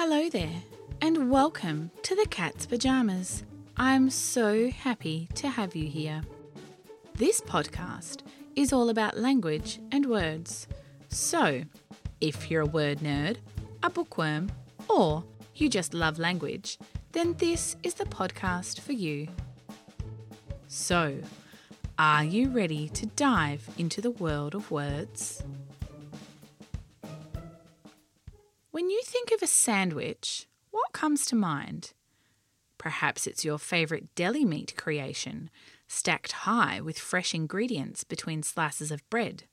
Hello there, and welcome to The Cat's Pyjamas. I'm so happy to have you here. This podcast is all about language and words. So, if you're a word nerd, a bookworm, or you just love language, then this is the podcast for you. So, are you ready to dive into the world of words? When you think of a sandwich, what comes to mind? Perhaps it's your favourite deli meat creation, stacked high with fresh ingredients between slices of bread.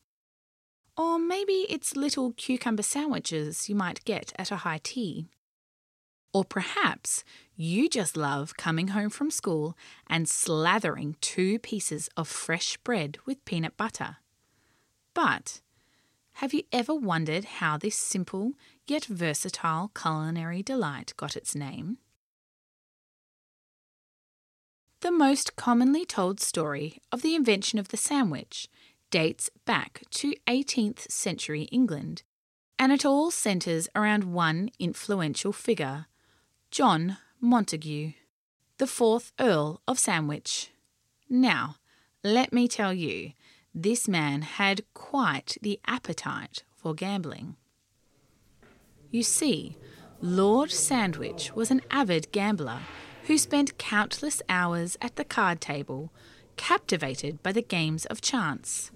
Or maybe it's little cucumber sandwiches you might get at a high tea. Or perhaps you just love coming home from school and slathering two pieces of fresh bread with peanut butter. But have you ever wondered how this simple yet versatile culinary delight got its name? The most commonly told story of the invention of the sandwich dates back to 18th century England, and it all centres around one influential figure, John Montagu, the fourth Earl of Sandwich. Now, let me tell you, this man had quite the appetite for gambling. You see, Lord Sandwich was an avid gambler who spent countless hours at the card table, captivated by the games of chance.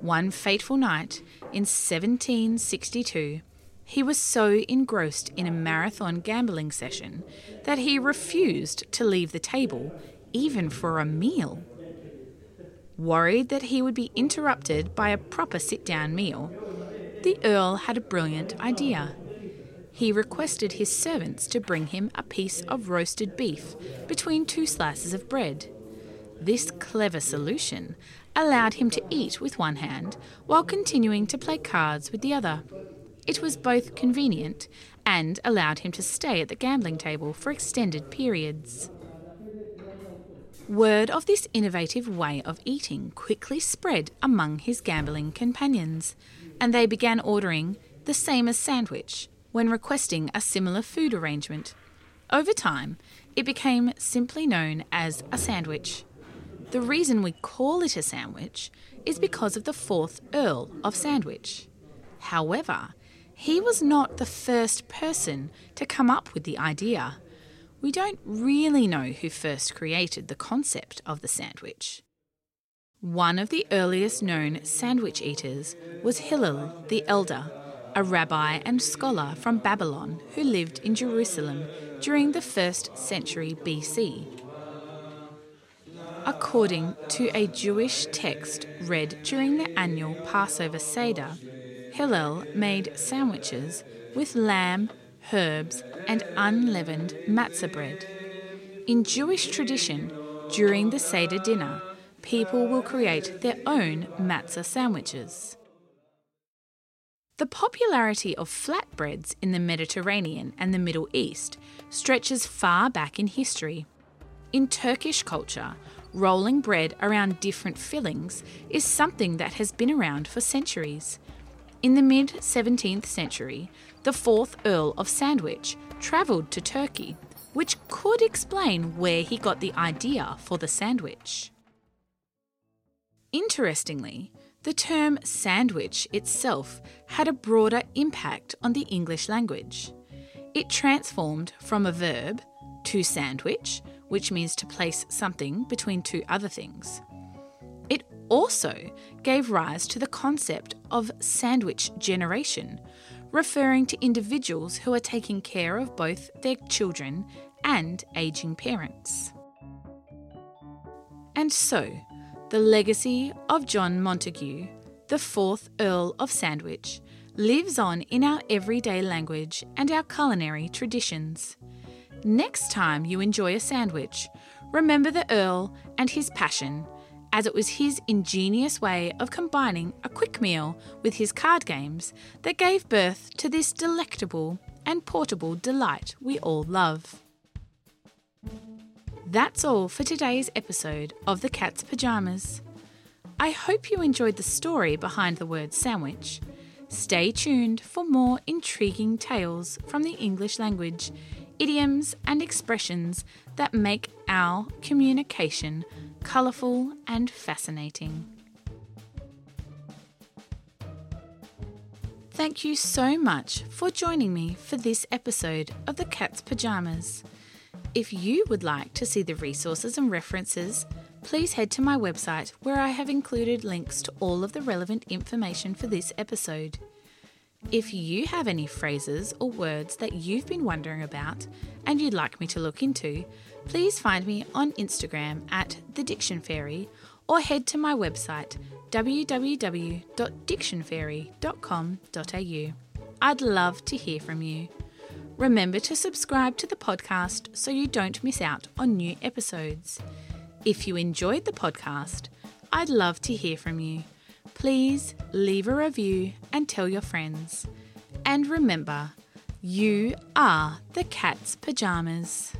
One fateful night in 1762, he was so engrossed in a marathon gambling session that he refused to leave the table, even for a meal. Worried that he would be interrupted by a proper sit-down meal, the Earl had a brilliant idea. He requested his servants to bring him a piece of roasted beef between two slices of bread. This clever solution allowed him to eat with one hand while continuing to play cards with the other. It was both convenient and allowed him to stay at the gambling table for extended periods. Word of this innovative way of eating quickly spread among his gambling companions, and they began ordering the same as sandwich when requesting a similar food arrangement. Over time, it became simply known as a sandwich. The reason we call it a sandwich is because of the fourth Earl of Sandwich. However, he was not the first person to come up with the idea. We don't really know who first created the concept of the sandwich. One of the earliest known sandwich eaters was Hillel the Elder, a rabbi and scholar from Babylon who lived in Jerusalem during the 1st century BC. According to a Jewish text read during the annual Passover Seder, Hillel made sandwiches with lamb, herbs and unleavened matzah bread. In Jewish tradition, during the Seder dinner, people will create their own matzah sandwiches. The popularity of flatbreads in the Mediterranean and the Middle East stretches far back in history. In Turkish culture, rolling bread around different fillings is something that has been around for centuries. In the mid-17th century, the fourth Earl of Sandwich travelled to Turkey, which could explain where he got the idea for the sandwich. Interestingly, the term sandwich itself had a broader impact on the English language. It transformed from a verb to sandwich, which means to place something between two other things. It also gave rise to the concept of sandwich generation, referring to individuals who are taking care of both their children and ageing parents. And so, the legacy of John Montagu, the fourth Earl of Sandwich, lives on in our everyday language and our culinary traditions. Next time you enjoy a sandwich, remember the Earl and his passion, as it was his ingenious way of combining a quick meal with his card games that gave birth to this delectable and portable delight we all love. That's all for today's episode of The Cat's Pyjamas. I hope you enjoyed the story behind the word sandwich. Stay tuned for more intriguing tales from the English language, idioms and expressions that make our communication colourful and fascinating. Thank you so much for joining me for this episode of The Cat's Pyjamas. If you would like to see the resources and references, please head to my website where I have included links to all of the relevant information for this episode. If you have any phrases or words that you've been wondering about and you'd like me to look into, please find me on Instagram at The Diction Fairy or head to my website www.dictionfairy.com.au. I'd love to hear from you. Remember to subscribe to the podcast so you don't miss out on new episodes. If you enjoyed the podcast, I'd love to hear from you. Please leave a review and tell your friends. And remember, you are the Cat's Pyjamas.